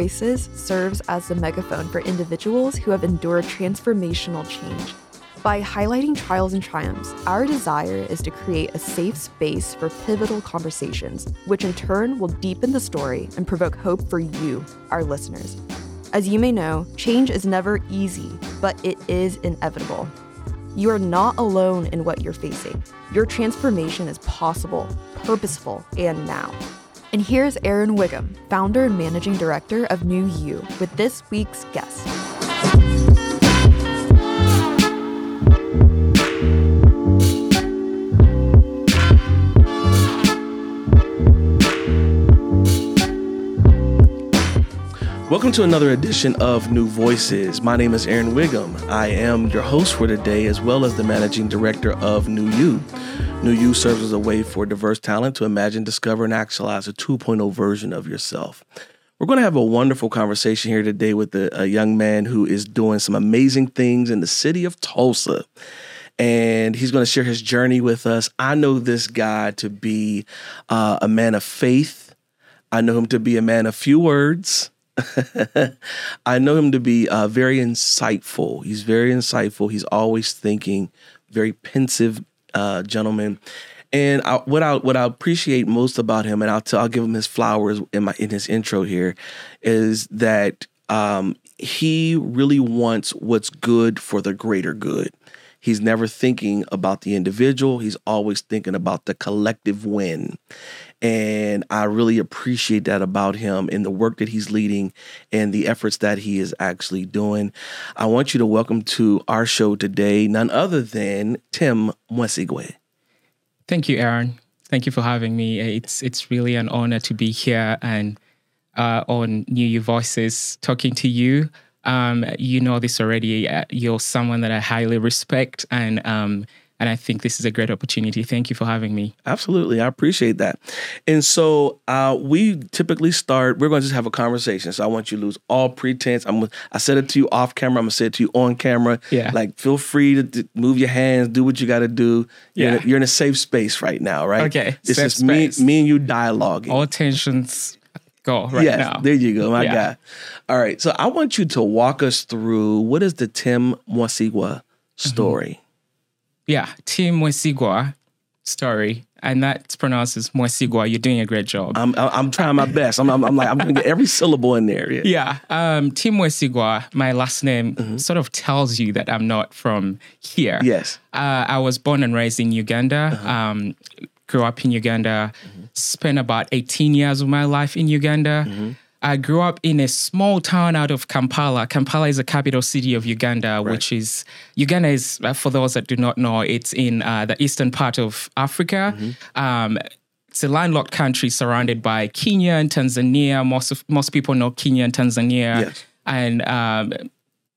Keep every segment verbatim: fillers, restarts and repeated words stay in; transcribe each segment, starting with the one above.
voices serves as the megaphone for individuals who have endured transformational change. By highlighting trials and triumphs, our desire is to create a safe space for pivotal conversations, which in turn will deepen the story and provoke hope for you, our listeners. As you may know, change is never easy, but it is inevitable. You are not alone in what you're facing. Your transformation is possible, purposeful, and now. And here's Aaron Wiggum, founder and managing director of New U, with this week's guest. Welcome to another edition of New Voices. My name is Aaron Wiggum. I am your host for today, as well as the managing director of New U. New U serves as a way for diverse talent to imagine, discover, and actualize a two point oh version of yourself. We're going to have a wonderful conversation here today with a, a young man who is doing some amazing things in the city of Tulsa. And he's going to share his journey with us. I know this guy to be uh, a man of faith. I know him to be a man of few words. I know him to be uh, very insightful. He's very insightful. He's always thinking, very pensive uh, gentleman. And I, what I what I appreciate most about him, and I'll t- I'll give him his flowers in my in his intro here, is that um, he really wants what's good for the greater good. He's never thinking about the individual. He's always thinking about the collective win. And I really appreciate that about him and the work that he's leading and the efforts that he is actually doing. I want you to welcome to our show today, none other than Tim Mwesigwa. Thank you, Aaron. Thank you for having me. It's it's really an honor to be here and uh, on New U Voices talking to you. Um, you know this already. You're someone that I highly respect, and um, and I think this is a great opportunity. Thank you for having me. Absolutely, I appreciate that. And so uh, we typically start. We're going to just have a conversation. So I want you to lose all pretense. I'm. I said it to you off camera. I'm gonna say it to you on camera. Yeah. Like, feel free to, to move your hands. Do what you got to do. You're yeah. In a, you're in a safe space right now, right? Okay. This safe is space. me, me and you dialoguing. All tensions. Go right yes, now. There you go, my yeah. guy. All right. So I want you to walk us through, what is the Tim Mwesigwa story? Mm-hmm. Yeah, Tim Mwesigwa story. And that's pronounced as Mwesigwa. You're doing a great job. I'm I'm trying my best. I'm I'm, I'm like, I'm going to get every syllable in there. Yeah. yeah um, Tim Mwesigwa, my last name, mm-hmm. sort of tells you that I'm not from here. Yes. Uh, I was born and raised in Uganda. Uh-huh. Um, grew up in Uganda, mm-hmm. spent about eighteen years of my life in Uganda. Mm-hmm. I grew up in a small town out of Kampala. Kampala is the capital city of Uganda, right. which is, Uganda is, for those that do not know, it's in uh, the eastern part of Africa. Mm-hmm. Um, it's a landlocked country surrounded by Kenya and Tanzania. Most of, most people know Kenya and Tanzania. Yes. And um,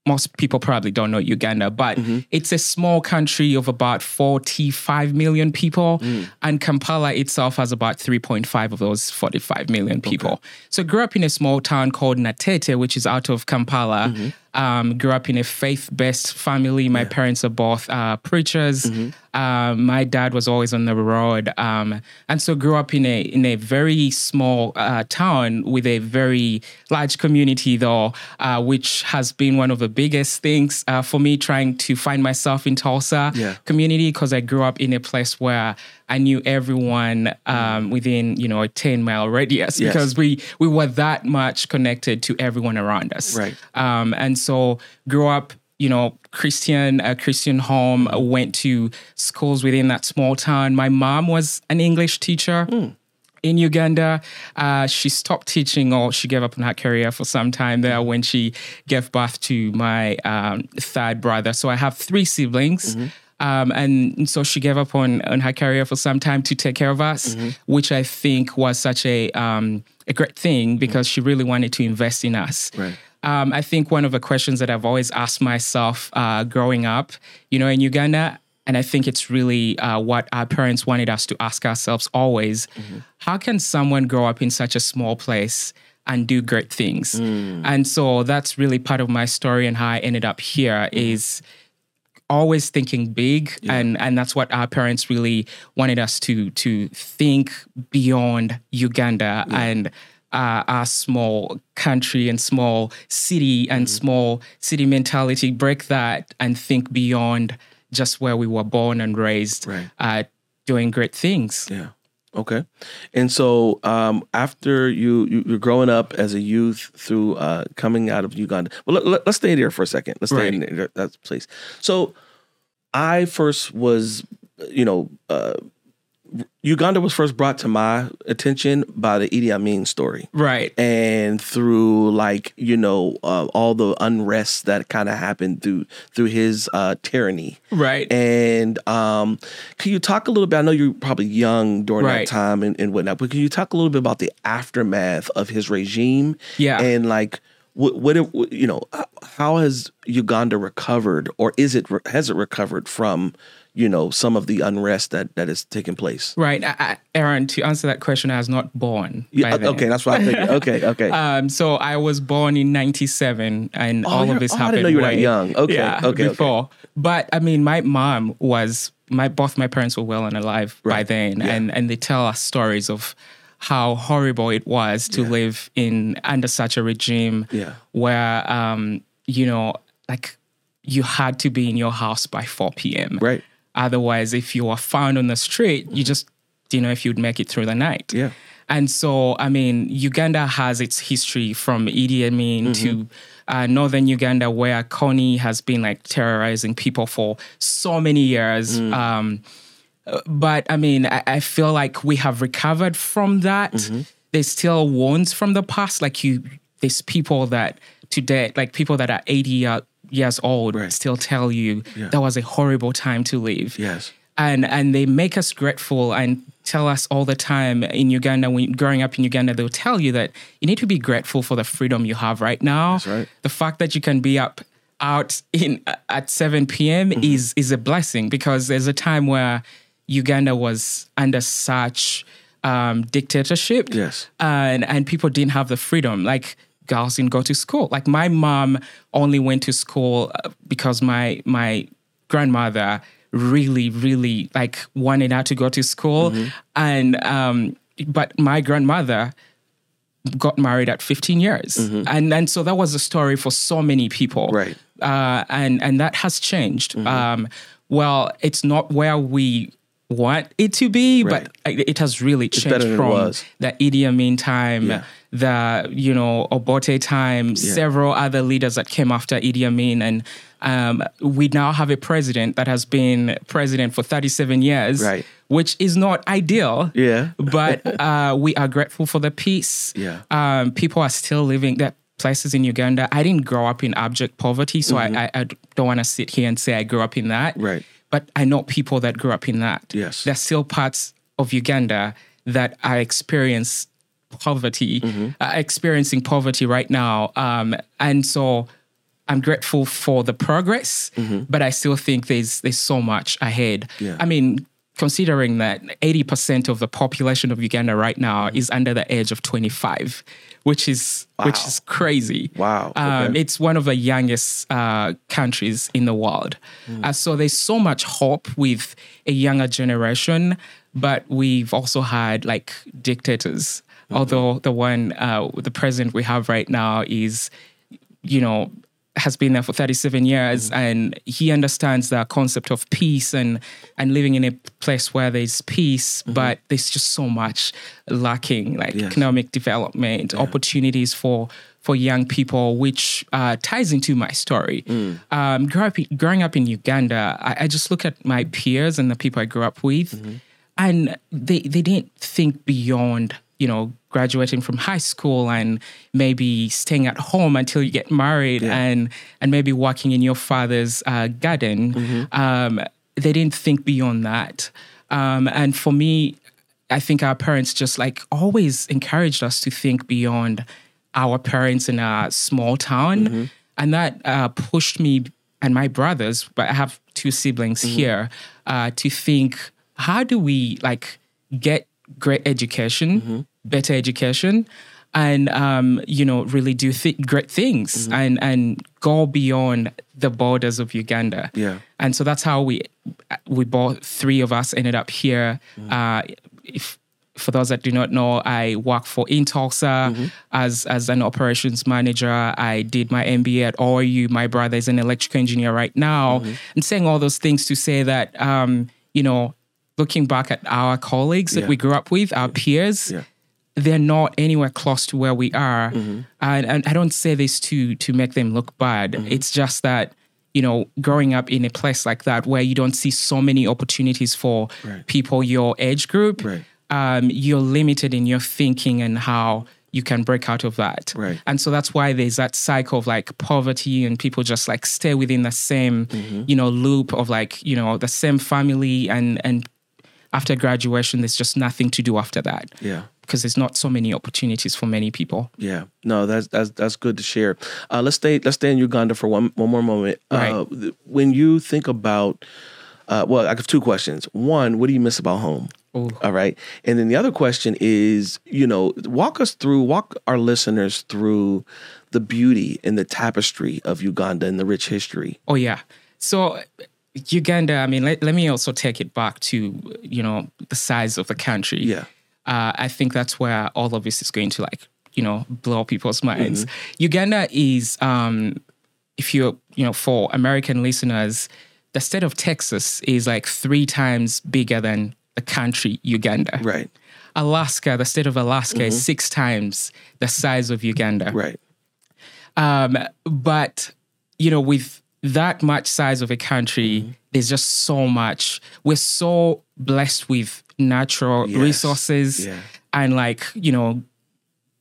most people probably don't know Uganda, but mm-hmm. it's a small country of about forty-five million people. Mm. And Kampala itself has about three point five of those forty-five million people. Okay. So grew up in a small town called Natete, which is out of Kampala. Mm-hmm. Um, grew up in a faith-based family. My yeah. parents are both uh, preachers. Mm-hmm. Um, my dad was always on the road. Um, and so grew up in a, in a very small uh, town with a very large community, though, uh, which has been one of the biggest things uh, for me trying to find myself in Tulsa yeah. community, because I grew up in a place where I knew everyone um, within, you know, a ten mile radius yes. because we we were that much connected to everyone around us. Right. Um, and so grew up, you know, Christian, a Christian home, mm. went to schools within that small town. My mom was an English teacher. Mm. In Uganda, uh, she stopped teaching, or she gave up on her career for some time there when she gave birth to my um, third brother. So I have three siblings. Mm-hmm. Um, and so she gave up on, on her career for some time to take care of us, mm-hmm. which I think was such a, um, a great thing, because mm-hmm. she really wanted to invest in us. Right. Um, I think one of the questions that I've always asked myself uh, growing up, you know, in Uganda, and I think it's really uh, what our parents wanted us to ask ourselves always. Mm-hmm. How can someone grow up in such a small place and do great things? Mm. And so that's really part of my story and how I ended up here mm. is always thinking big. Yeah. And, and that's what our parents really wanted us to, to think beyond Uganda. Yeah. And uh, our small country and small city and mm-hmm. small city mentality, break that and think beyond just where we were born and raised, right. uh, doing great things. Yeah. Okay. And so um, after you, you, you're growing up as a youth through uh, coming out of Uganda. Well, let, let, let's stay there for a second. Let's stay right. in there, that place. So I first was, you know, uh, Uganda was first brought to my attention by the Idi Amin story. Right. And through like, you know, uh, all the unrest that kind of happened through through his uh, tyranny. Right. And um, can you talk a little bit, I know you were probably young during right. that time and, and whatnot, but can you talk a little bit about the aftermath of his regime? Yeah. And like, what, what it, you know, how has Uganda recovered, or is it, has it recovered from, you know, some of the unrest that, that has taken place? Right. I, I, Aaron, to answer that question, I was not born. Yeah, by okay, that's what I think. Okay, okay. um, so I was born in ninety-seven and oh, all of this oh, happened. I didn't know you were that young. Okay, yeah, okay. Before. Okay. But I mean, my mom was, my both my parents were well and alive right. by then. Yeah. And, and they tell us stories of how horrible it was to yeah. live in under such a regime yeah. where, um, you know, like you had to be in your house by four p.m. Right. Otherwise, if you were found on the street, you just didn't know if you'd make it through the night. Yeah. And so, I mean, Uganda has its history from Idi Amin mm-hmm. to uh, northern Uganda, where Kony has been like terrorizing people for so many years. Mm. Um, but I mean, I, I feel like we have recovered from that. Mm-hmm. There's still wounds from the past. Like you, there's people that today, like people that are eighty uh, years old right. still tell you yeah. that was a horrible time to live. Yes. And and they make us grateful and tell us all the time in Uganda, when growing up in Uganda, they'll tell you that you need to be grateful for the freedom you have right now. That's right. The fact that you can be up out in at seven p.m. Mm-hmm. is is a blessing, because there's a time where Uganda was under such um, dictatorship. Yes. And and people didn't have the freedom. Like girls didn't go to school. Like my mom only went to school because my my grandmother really, really like wanted her to go to school. Mm-hmm. And um, but my grandmother got married at fifteen years. Mm-hmm. And and so that was a story for so many people. Right. Uh, and, and that has changed. Mm-hmm. Um, well, it's not where we want it to be, right. but it has really changed from the Idi Amin time, yeah. the, you know, Obote time, yeah. several other leaders that came after Idi Amin. And um, we now have a president that has been president for thirty-seven years, right. which is not ideal, yeah. but uh, we are grateful for the peace. Yeah. Um, people are still living that. Places in Uganda. I didn't grow up in abject poverty, so mm-hmm. I, I, I don't want to sit here and say I grew up in that. Right. But I know people that grew up in that. Yes. There's still parts of Uganda that are experience poverty, mm-hmm. uh, experiencing poverty right now. Um, and so I'm grateful for the progress, mm-hmm. but I still think there's there's so much ahead. Yeah. I mean, considering that eighty percent of the population of Uganda right now is under the age of twenty-five, which is wow. which is crazy. Wow. Um, okay. It's one of the youngest uh, countries in the world. Mm. Uh, so there's so much hope with a younger generation, but we've also had like dictators. Mm-hmm. Although the one, uh, the president we have right now is, you know, has been there for thirty-seven years, mm-hmm. and he understands the concept of peace and, and living in a place where there's peace, mm-hmm. but there's just so much lacking, like yes. economic development, yeah. opportunities for for young people, which uh, ties into my story. Mm. Um, grow up, growing up in Uganda, I, I just look at my peers and the people I grew up with, mm-hmm. and they they didn't think beyond, you know, graduating from high school and maybe staying at home until you get married, yeah. and and maybe working in your father's uh, garden. Mm-hmm. Um, they didn't think beyond that. Um, and for me, I think our parents just like always encouraged us to think beyond our parents in our small town. Mm-hmm. And that uh, pushed me and my brothers, but I have two siblings mm-hmm. here, uh, to think, how do we like get great education, mm-hmm. better education, and, um, you know, really do th- great things, mm-hmm. and, and go beyond the borders of Uganda. Yeah. And so that's how we, we both, three of us ended up here. Mm-hmm. Uh, if for those that do not know, I work for InTulsa mm-hmm. as as an operations manager. I did my M B A at O R U. My brother is an electrical engineer right now. Mm-hmm. I'm saying all those things to say that, um, you know, looking back at our colleagues yeah. that we grew up with, our yeah. peers, yeah. they're not anywhere close to where we are. Mm-hmm. And, and I don't say this to to make them look bad. Mm-hmm. It's just that, you know, growing up in a place like that where you don't see so many opportunities for right. people your age group, right. Um, you're limited in your thinking and how you can break out of that. Right. And so that's why there's that cycle of like poverty and people just like stay within the same, mm-hmm. you know, loop of like, you know, the same family. And, and after graduation, there's just nothing to do after that. Yeah. Because there's not so many opportunities for many people. Yeah, no, that's that's that's good to share. Uh, let's stay let's stay in Uganda for one one more moment. Right. Uh, when you think about, uh, well, I have two questions. One, what do you miss about home? Ooh. All right, and then the other question is, you know, walk us through, walk our listeners through the beauty and the tapestry of Uganda and the rich history. Oh yeah, so. Uganda, I mean, let, let me also take it back to, you know, the size of the country. Yeah. Uh, I think that's where all of this is going to, like, you know, blow people's minds. Mm-hmm. Uganda is, um, if you're, you know, for American listeners, the state of Texas is like three times bigger than the country Uganda. Right. Alaska, the state of Alaska mm-hmm. is six times the size of Uganda. Right. Um, but, you know, with that much size of a country, mm-hmm. there's just so much. We're so blessed with natural yes. resources yeah. and like, you know,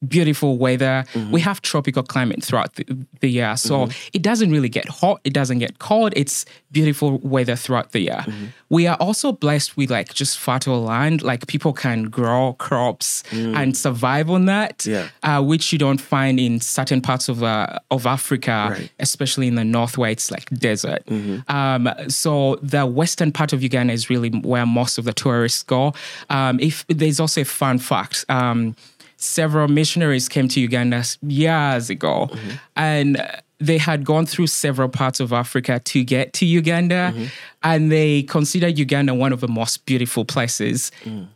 beautiful weather. Mm-hmm. We have tropical climate throughout the, the year. So mm-hmm. it doesn't really get hot. It doesn't get cold. It's beautiful weather throughout the year. Mm-hmm. We are also blessed with like just fertile land. Like people can grow crops mm. and survive on that, yeah. uh, which you don't find in certain parts of uh, of Africa, right. especially in the north where it's like desert. Mm-hmm. Um, so the western part of Uganda is really where most of the tourists go. Um, if there's also a fun fact. Um, Several missionaries came to Uganda years ago mm-hmm. and they had gone through several parts of Africa to get to Uganda mm-hmm. and they considered Uganda one of the most beautiful places mm.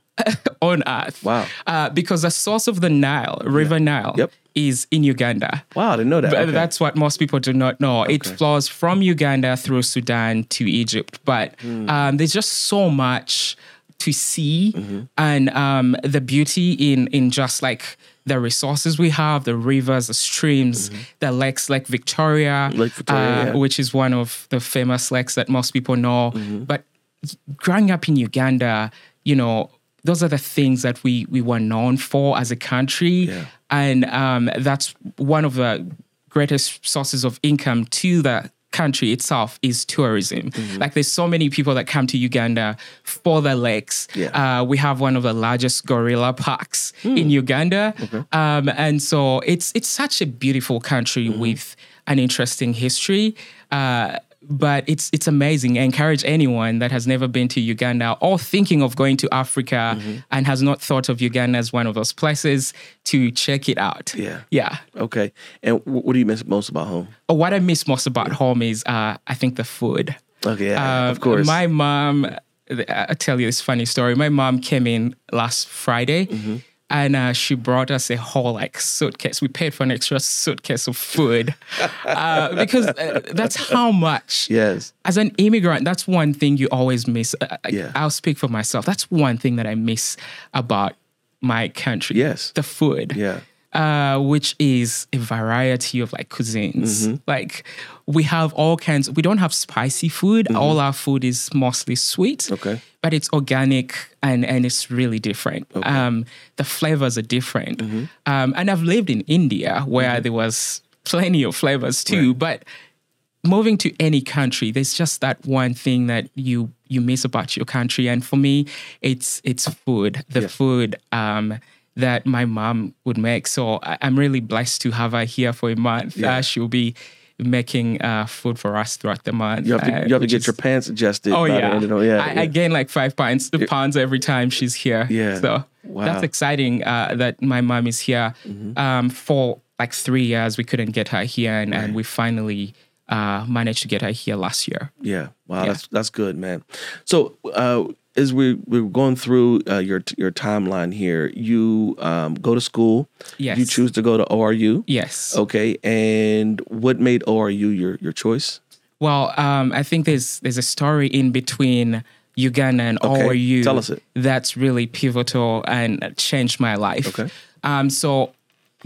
on earth. Wow. Uh, because the source of the Nile, River yeah. Nile, yep. is in Uganda. Wow, I didn't know that. But okay. that's what most people do not know. Okay. It flows from Uganda through Sudan to Egypt. But mm. um, there's just so much to see mm-hmm. and um, the beauty in in just like the resources we have, the rivers, the streams, mm-hmm. the lakes, Lake Victoria, Lake Victoria uh, yeah. which is one of the famous lakes that most people know. Mm-hmm. But growing up in Uganda, you know, those are the things that we we were known for as a country. Yeah. And um, that's one of the greatest sources of income to the country itself is tourism. Mm-hmm. Like there's so many people that come to Uganda for the lakes. Yeah. Uh, we have one of the largest gorilla parks mm. in Uganda. Okay. Um, and so it's it's such a beautiful country mm-hmm. with an interesting history. Uh, but it's it's amazing. I encourage anyone that has never been to Uganda or thinking of going to Africa mm-hmm. and has not thought of Uganda as one of those places to check it out. Yeah. Yeah. Okay. And what do you miss most about home? Oh, what I miss most about home is, uh, I think, the food. Okay. Yeah, um, of course. My mom, I'll tell you this funny story. My mom came in last Friday. Mm-hmm. And uh, she brought us a whole like suitcase. We paid for an extra suitcase of food uh, because uh, that's how much. Yes. As an immigrant, that's one thing you always miss. Uh, yeah. I'll speak for myself. That's one thing that I miss about my country. Yes. The food. Yeah. Uh, which is a variety of like cuisines. Mm-hmm. Like we have all kinds. We don't have spicy food. Mm-hmm. All our food is mostly sweet. Okay. But it's organic and, and it's really different. Okay. Um, the flavors are different. Mm-hmm. Um, and I've lived in India where mm-hmm. there was plenty of flavors too. Right. But moving to any country, there's just that one thing that you you miss about your country. And for me, it's it's food. The yes. food. Um, that my mom would make. So I'm really blessed to have her here for a month. Yeah. Uh, she'll be making uh, food for us throughout the month. You have to, uh, you have to get is, your pants adjusted. Oh, yeah. yeah, I, yeah. I gain like five pounds, the pounds every time she's here. Yeah. So wow. that's exciting uh, that my mom is here. Mm-hmm. Um, for like three years, we couldn't get her here. And, right. and we finally uh, managed to get her here last year. Yeah. Wow, yeah. That's, that's good, man. So uh, as we we were going through uh, your your timeline here, you um, go to school. Yes. You choose to go to O R U. Yes. Okay. And what made O R U your your choice? Well, um, I think there's there's a story in between Uganda and okay. O R U. Tell us it. That's really pivotal and changed my life. Okay. Um, so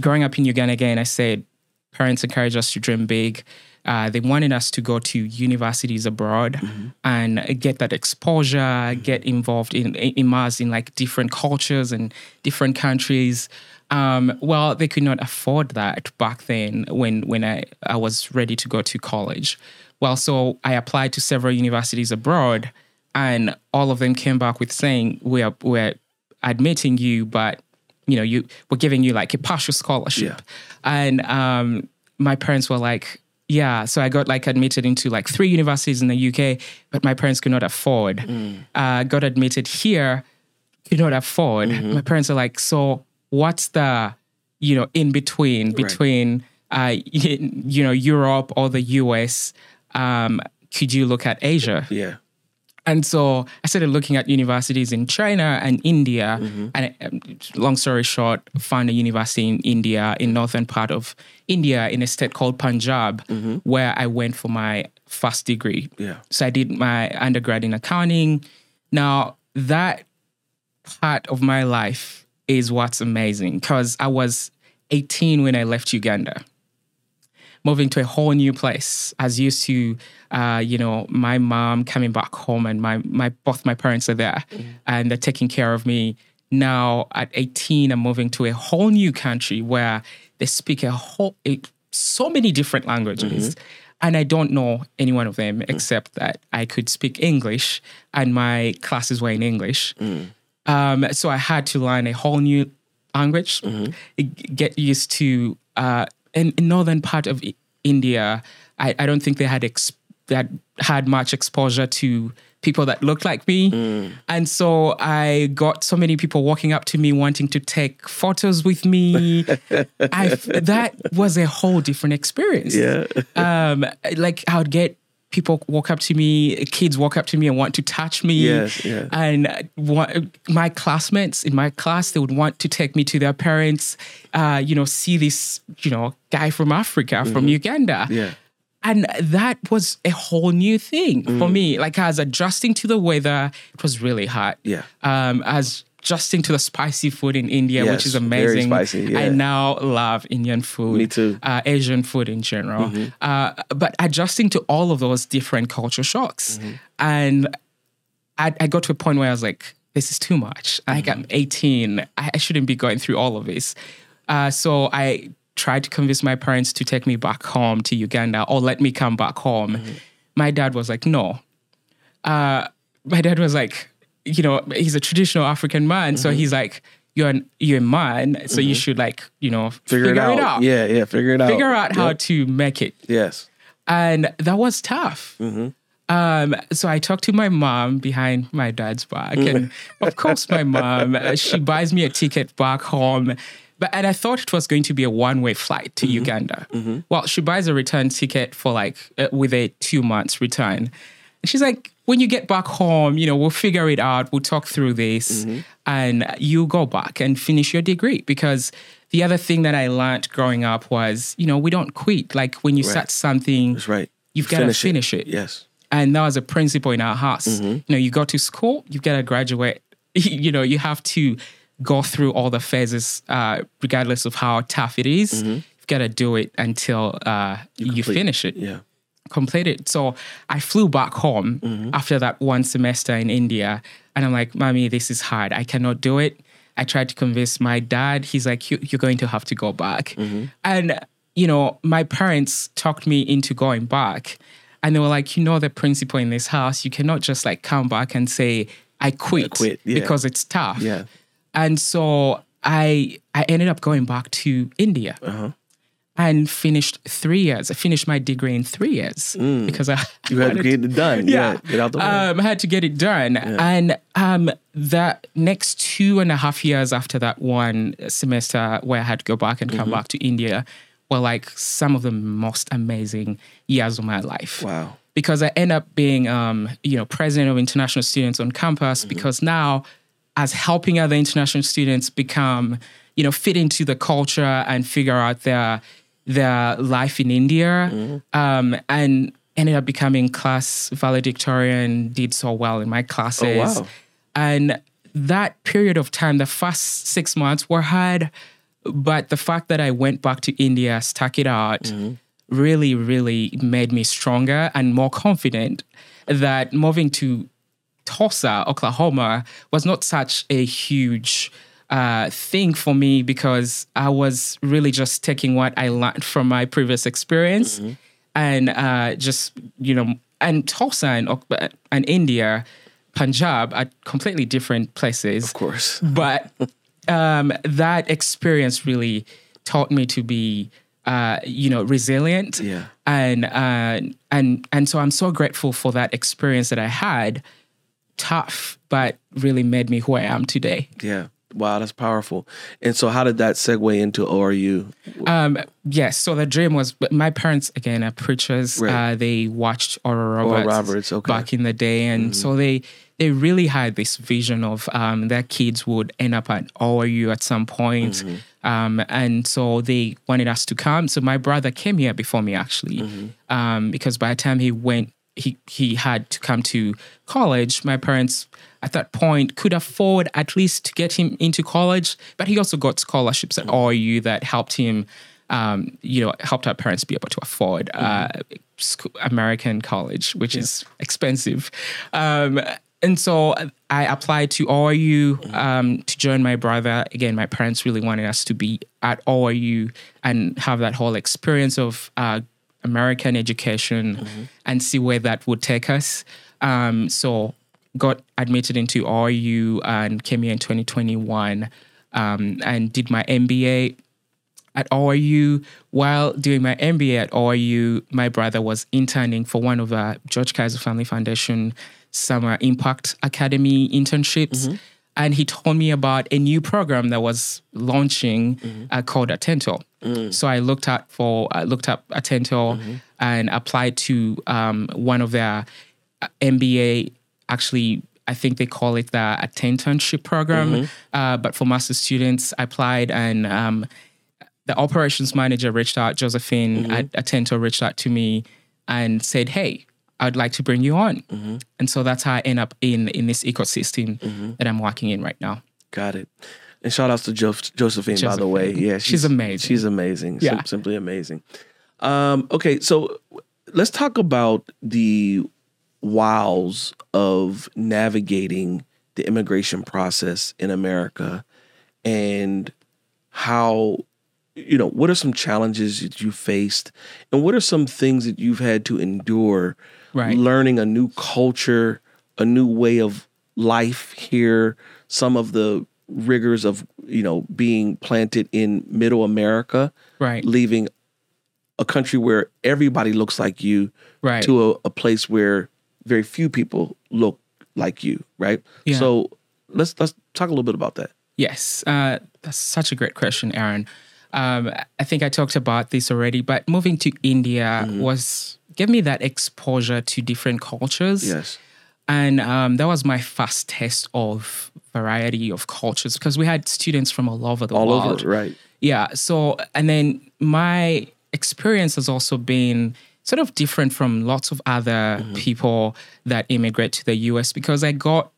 growing up in Uganda, again, I said parents encouraged us to dream big. Uh, they wanted us to go to universities abroad mm-hmm. and get that exposure, mm-hmm. get involved in, immersed in like different cultures and different countries. Um, well, they could not afford that back then when, when I, I was ready to go to college. Well, so I applied to several universities abroad and all of them came back with saying, we are, we're admitting you, but you know, you, we're giving you like a partial scholarship. Yeah. And um, my parents were like, yeah, so I got like admitted into like three universities in the U K, but my parents could not afford. Mm. Uh, got admitted here, could not afford. Mm-hmm. My parents are like, so what's the, you know, in between, between, right. uh, you know, Europe or the U S, um, could you look at Asia? Yeah. And so I started looking at universities in China and India. Mm-hmm. And long story short, found a university in India, in northern part of India, in a state called Punjab, mm-hmm. where I went for my first degree. Yeah. So I did my undergrad in accounting. Now, that part of my life is what's amazing because I was eighteen when I left Uganda, moving to a whole new place as used to, uh, you know, my mom coming back home and my, my both my parents are there mm. and they're taking care of me. Now at eighteen, I'm moving to a whole new country where they speak a whole, a, so many different languages mm-hmm. and I don't know any one of them mm. except that I could speak English and my classes were in English. Mm. Um, so I had to learn a whole new language, mm-hmm. get used to, uh, in the northern part of India, I, I don't think they had exp- that had much exposure to people that looked like me. Mm. And so I got so many people walking up to me wanting to take photos with me. I, that was a whole different experience. Yeah. um, like I would get people walk up to me, kids walk up to me and want to touch me. Yes, yes. And my classmates in my class, they would want to take me to their parents, uh, you know, see this, you know, guy from Africa, mm-hmm. from Uganda. Yeah. And that was a whole new thing mm-hmm. for me. Like I was adjusting to the weather. It was really hot. Yeah. Um, I was adjusting to the spicy food in India, yes, which is amazing. Very spicy, yeah. I now love Indian food. Me too. Uh, Asian food in general. Mm-hmm. Uh, but adjusting to all of those different culture shocks. Mm-hmm. And I, I got to a point where I was like, this is too much. Mm-hmm. Like I'm eighteen. I, I shouldn't be going through all of this. Uh, so I tried to convince my parents to take me back home to Uganda or let me come back home. Mm-hmm. My dad was like, no. Uh, my dad was like, you know, he's a traditional African man. Mm-hmm. So he's like, you're an, you're a man. So mm-hmm. you should like, you know, figure, figure it, out. it out. Yeah, yeah, figure it out. Figure out yep. how to make it. Yes. And that was tough. Mm-hmm. Um, so I talked to my mom behind my dad's back. And of course, my mom, she buys me a ticket back home. But and I thought it was going to be a one-way flight to mm-hmm. Uganda. Mm-hmm. Well, she buys a return ticket for like, uh, with a two months return. And she's like, when you get back home, you know, we'll figure it out. We'll talk through this mm-hmm. and you go back and finish your degree. Because the other thing that I learned growing up was, you know, we don't quit. Like when you right. start something, that's right. you've got to finish it. it. Yes. And that was a principle in our house. Mm-hmm. You know, you go to school, you've got to graduate. You know, you have to go through all the phases, uh, regardless of how tough it is. Mm-hmm. You've got to do it until uh, you, you finish it. Yeah. Completed. So I flew back home mm-hmm. after that one semester in India. And I'm like, mommy, this is hard. I cannot do it. I tried to convince my dad. He's like, you, you're going to have to go back. Mm-hmm. And, you know, my parents talked me into going back. And they were like, you know, the principle in this house, you cannot just like come back and say, I quit, I quit. Yeah. because it's tough. Yeah. And so I, I ended up going back to India. Uh-huh. And finished three years. I finished my degree in three years mm. because I you had to get it done. Yeah, yeah. Get out the way. Um, I had to get it done. Yeah. And um, the next two and a half years after that one semester where I had to go back and mm-hmm. come back to India were like some of the most amazing years of my life. Wow. because I end up being, um, you know, president of international students on campus, mm-hmm. because now as helping other international students become, you know, fit into the culture and figure out their their life in India, mm-hmm. um, and ended up becoming class valedictorian, did so well in my classes. Oh, wow. And that period of time, the first six months were hard, but the fact that I went back to India, stuck it out, mm-hmm. really, really made me stronger and more confident that moving to Tulsa, Oklahoma, was not such a huge uh, thing for me, because I was really just taking what I learned from my previous experience, mm-hmm. and uh, just, you know, and Tulsa and, and India, Punjab are completely different places. Of course. But um, that experience really taught me to be, uh, you know, resilient. Yeah. And, uh, and, and so I'm so grateful for that experience that I had. Tough, but really made me who I am today. Yeah. Wow, that's powerful. And so how did that segue into O R U? Um, yes. So the dream was, my parents, again, are preachers. Right. Uh, they watched Oral Roberts, Oral Roberts okay. back in the day. And mm-hmm. so they they really had this vision of um, their kids would end up at O R U at some point. Mm-hmm. Um, and so they wanted us to come. So my brother came here before me, actually, mm-hmm. um, because by the time he went, he he had to come to college. My parents at that point could afford at least to get him into college, but he also got scholarships at O R U that helped him, um, you know, helped our parents be able to afford uh, school, American college, which yeah. is expensive. Um, and so I applied to O R U um, to join my brother. Again, my parents really wanted us to be at O R U and have that whole experience of uh American education, mm-hmm. and see where that would take us. Um, so got admitted into O R U and came here in twenty twenty-one, um, and did my M B A at O R U. While doing my M B A at O R U, my brother was interning for one of the George Kaiser Family Foundation Summer Impact Academy internships. Mm-hmm. And he told me about a new program that was launching, mm-hmm. uh, called Atento. Mm. So I looked at for I looked up Atento, mm-hmm. and applied to um, one of their M B A. Actually, I think they call it the Attentonship program. Mm-hmm. Uh, but for master's students, I applied, and um, the operations manager reached out. Josephine mm-hmm. at Atento reached out to me and said, "Hey, I'd like to bring you on." Mm-hmm. And so that's how I end up in, in this ecosystem mm-hmm. that I'm working in right now. Got it. And shout outs to jo- Josephine, Josephine, by the way. Yeah, she's, she's amazing. She's amazing. Yeah. Sim- simply amazing. Um, okay, so let's talk about the wows of navigating the immigration process in America, and how, you know, what are some challenges that you faced, and what are some things that you've had to endure? Right. Learning a new culture, a new way of life here, some of the rigors of, you know, being planted in middle America, right, leaving a country where everybody looks like you, right, to a, a place where very few people look like you, right? Yeah. So let's let's talk a little bit about that. Yes, uh, that's such a great question, Aaron. Um, I think I talked about this already, but moving to India mm-hmm. was gave me that exposure to different cultures. Yes. And um, that was my first test of variety of cultures, because we had students from all over the all world. All over, right. Yeah. So, and then my experience has also been sort of different from lots of other mm-hmm. people that immigrate to the U S, because I got,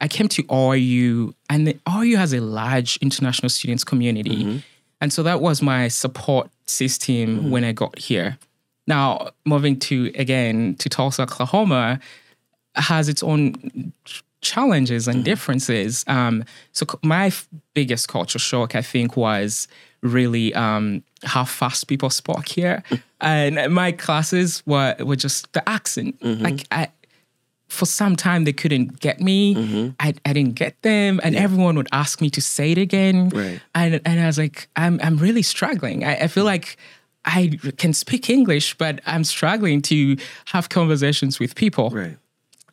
I came to O R U, and the O R U has a large international students community. Mm-hmm. And so that was my support system mm-hmm. when I got here. Now, moving to, again, to Tulsa, Oklahoma, has its own challenges and differences. Um, so my f- biggest culture shock, I think, was really um, how fast people spoke here. And my classes were, were just the accent. Mm-hmm. Like, I, for some time, they couldn't get me. Mm-hmm. I, I didn't get them. And yeah. everyone would ask me to say it again. Right. And and I was like, I'm, I'm really struggling. I, I feel like I can speak English, but I'm struggling to have conversations with people. Right.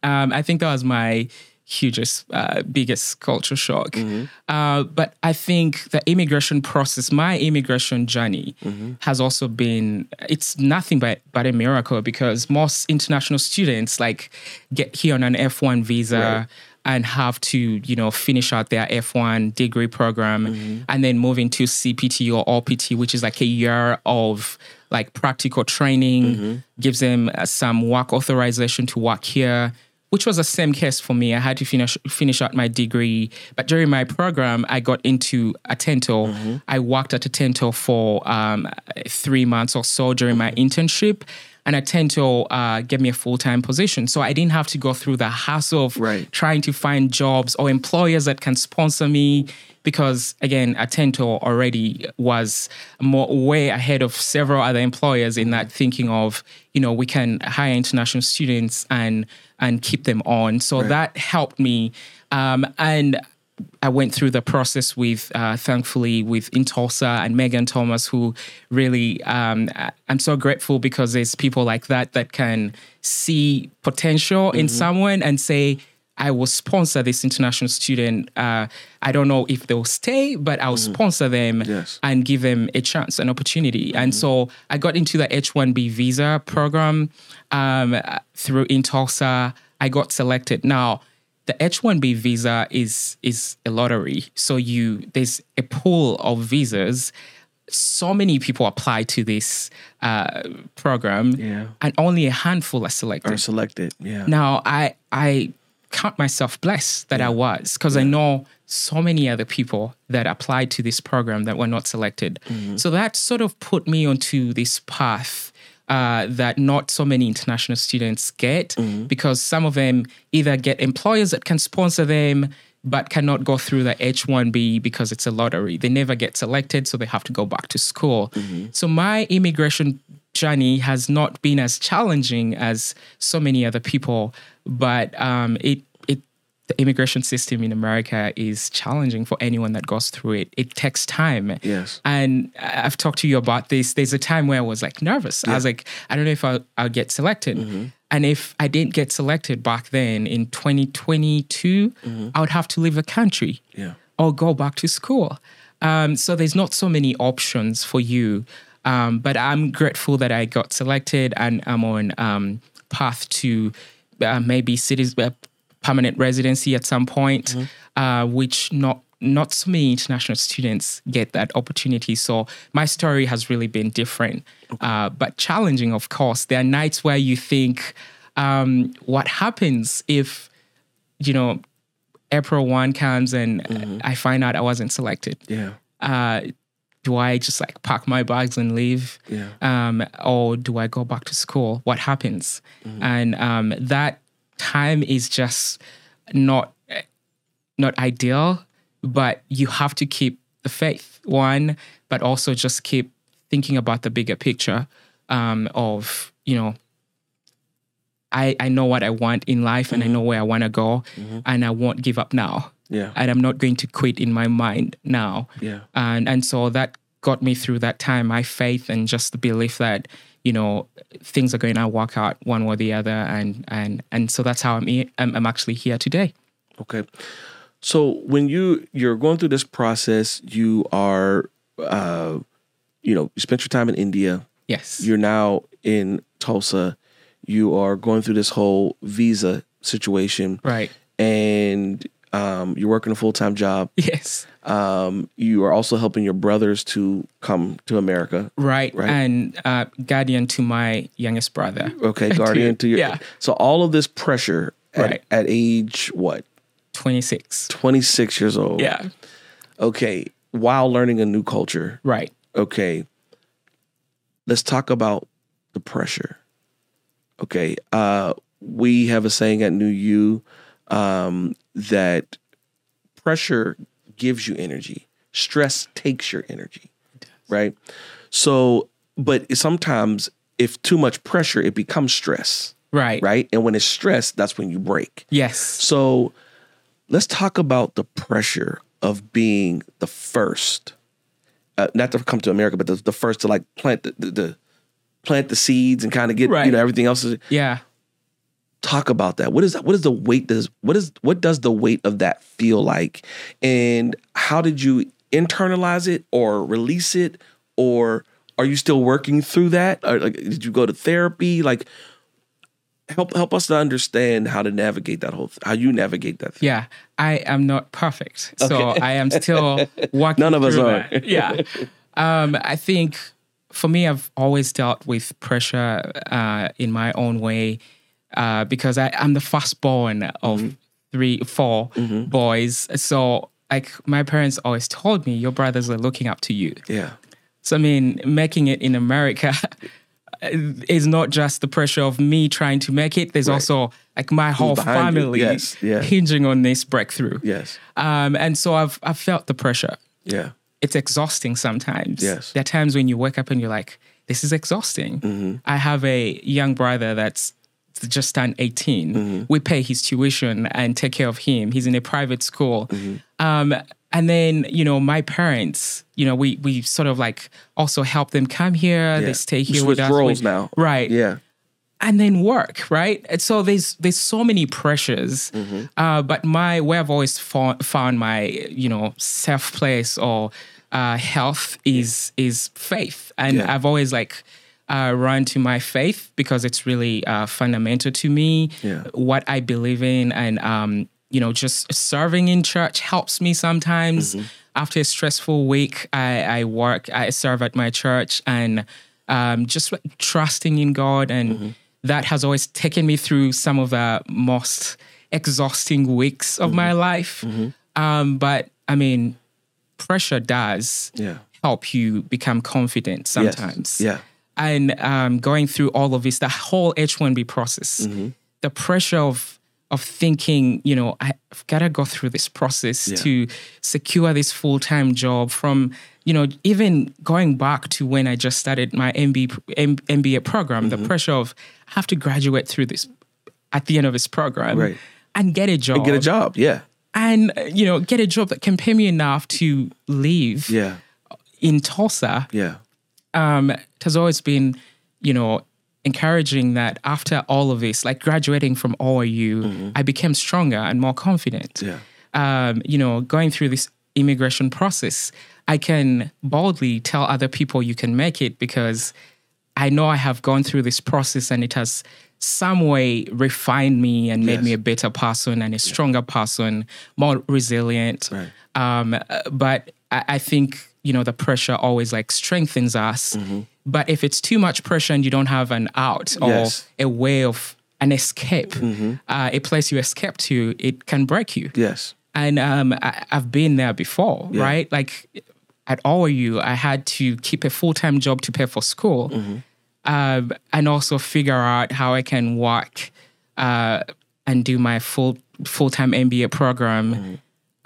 Um, I think that was my hugest, uh, biggest culture shock. Mm-hmm. Uh, but I think the immigration process, my immigration journey mm-hmm. has also been, it's nothing but, but a miracle, because most international students like get here on an F one visa, right. and have to, you know, finish out their F one degree program mm-hmm. and then move into C P T or O P T, which is like a year of like practical training, mm-hmm. gives them uh, some work authorization to work here, which was the same case for me. I had to finish finish out my degree. But during my program, I got into Atento. Mm-hmm. I worked at Atento for um, three months or so during mm-hmm. my internship. And Atento uh, gave me a full-time position. So I didn't have to go through the hassle of right. trying to find jobs or employers that can sponsor me, because, again, Atento already was more way ahead of several other employers in that thinking of, you know, we can hire international students and and keep them on. So right. that helped me. Um, and I went through the process with, uh, thankfully, with InTulsa and Megan Thomas, who really, um, I'm so grateful, because there's people like that that can see potential mm-hmm. in someone and say, I will sponsor this international student. Uh, I don't know if they'll stay, but I'll mm-hmm. sponsor them yes. and give them a chance, an opportunity. Mm-hmm. And so I got into the H one B visa program um, through InTulsa. I got selected. Now, the H one B visa is is a lottery. So you there's a pool of visas. So many people apply to this uh, program, yeah. and only a handful are selected. Are selected, yeah. Now, I I count myself blessed that yeah. I was, because yeah. I know so many other people that applied to this program that were not selected. Mm-hmm. So that sort of put me onto this path Uh, that not so many international students get, mm-hmm. because some of them either get employers that can sponsor them but cannot go through the H one B because it's a lottery. They never get selected, so they have to go back to school. Mm-hmm. So my immigration journey has not been as challenging as so many other people, but um, it it the immigration system in America is challenging for anyone that goes through it. It takes time. Yes. And I've talked to you about this. There's a time where I was like nervous. Yeah. I was like, I don't know if I'll, I'll get selected. Mm-hmm. And if I didn't get selected back then in twenty twenty-two, mm-hmm. I would have to leave the country yeah. or go back to school. Um, so there's not so many options for you. Um, but I'm grateful that I got selected, and I'm on um, path to uh, maybe cities where permanent residency at some point, mm-hmm. uh, which not not so many international students get that opportunity. So my story has really been different, okay. uh, but challenging, of course. There are nights where you think, um, what happens if, you know, April first comes and mm-hmm. I find out I wasn't selected? Yeah. Uh, do I just like pack my bags and leave? Yeah. Um, or do I go back to school? What happens? Mm-hmm. And um, that time is just not not ideal, but you have to keep the faith, one, but also just keep thinking about the bigger picture um, of, you know, I, I know what I want in life, and mm-hmm. I know where I want to go, mm-hmm. and I won't give up now. Yeah. And I'm not going to quit in my mind now. Yeah. And and so that got me through that time, my faith and just the belief that, you know, things are going to work out one way or the other. And and and so that's how I'm here, I'm, I'm actually here today. Okay. So when you, you're going through this process, you are, uh, you know, you spent your time in India. Yes. You're now in Tulsa. You are going through this whole visa situation. Right. And um, you're working a full-time job. Yes. Um, you are also helping your brothers to come to America. Right. right? And uh, guardian to my youngest brother. Okay. Guardian to, to your. Yeah. So all of this pressure at, right. at age what? twenty-six. twenty-six years old. Yeah. Okay. While learning a new culture. Right. Okay. Let's talk about the pressure. Okay. Uh, we have a saying at New U um, that pressure gives you energy. Stress takes your energy, right? So, but sometimes if too much pressure, it becomes stress. Right. Right? And when it's stress, that's when you break. Yes. So let's talk about the pressure of being the first, uh, not to come to America, but the, the first to like plant the, the, the plant the seeds and kind of get, right. you know, everything else. Is, yeah. talk about that. What is that? What is the weight? Does what is what does the weight of that feel like? And how did you internalize it or release it? Or are you still working through that? Or, like, did you go to therapy? Like, help help us to understand how to navigate that whole, th- how you navigate that thing. Yeah, I am not perfect, okay. So I am still walking. None of us are. That. Yeah, um, I think. For me, I've always dealt with pressure uh, in my own way uh, because I, I'm the firstborn of mm-hmm. three, four mm-hmm. boys. So, like, my parents always told me, your brothers are looking up to you. Yeah. So, I mean, making it in America is not just the pressure of me trying to make it. There's right. also, like, my whole family yes. yeah. hinging on this breakthrough. Yes. Um, and so I've I've felt the pressure. Yeah. It's exhausting sometimes. Yes. There are times when you wake up and you're like, this is exhausting. Mm-hmm. I have a young brother that's just turned eighteen. Mm-hmm. We pay his tuition and take care of him. He's in a private school. Mm-hmm. Um, and then, you know, my parents, you know, we we sort of like also help them come here. Yeah. They stay here with us. Switch roles now. Right. Yeah. And then work, right? And so there's there's so many pressures, mm-hmm. uh, but my where I've always found, found my you know safe place or uh, health is yeah. is faith, and yeah. I've always like uh, run to my faith because it's really uh, fundamental to me, yeah. what I believe in, and um, you know just serving in church helps me sometimes. Mm-hmm. After a stressful week, I, I work, I serve at my church, and um, just like, trusting in God and. Mm-hmm. That has always taken me through some of the most exhausting weeks of mm-hmm. my life. Mm-hmm. Um, but, I mean, pressure does yeah. help you become confident sometimes. Yes. Yeah. And um, going through all of this, the whole H one B process, mm-hmm. the pressure of of thinking, you know, I've got to go through this process yeah. to secure this full-time job from, you know, even going back to when I just started my M B A program, mm-hmm. the pressure of I have to graduate through this at the end of this program right. and get a job. And get a job, yeah. And, you know, get a job that can pay me enough to live yeah. in Tulsa. Yeah. Um, it has always been, you know, encouraging that after all of this, like graduating from O R U, mm-hmm. I became stronger and more confident. Yeah. Um, you know, going through this immigration process, I can boldly tell other people you can make it because I know I have gone through this process and it has some way refined me and yes. made me a better person and a stronger yeah. person, more resilient. Right. Um, but I, I think, you know, the pressure always like strengthens us. Mm-hmm. But if it's too much pressure and you don't have an out or yes. a way of an escape, mm-hmm. uh, a place you escape to, it can break you. Yes. And um, I, I've been there before, yeah. right? Like at O R U, I had to keep a full-time job to pay for school mm-hmm. uh, and also figure out how I can work uh, and do my full, full-time M B A program. Mm-hmm.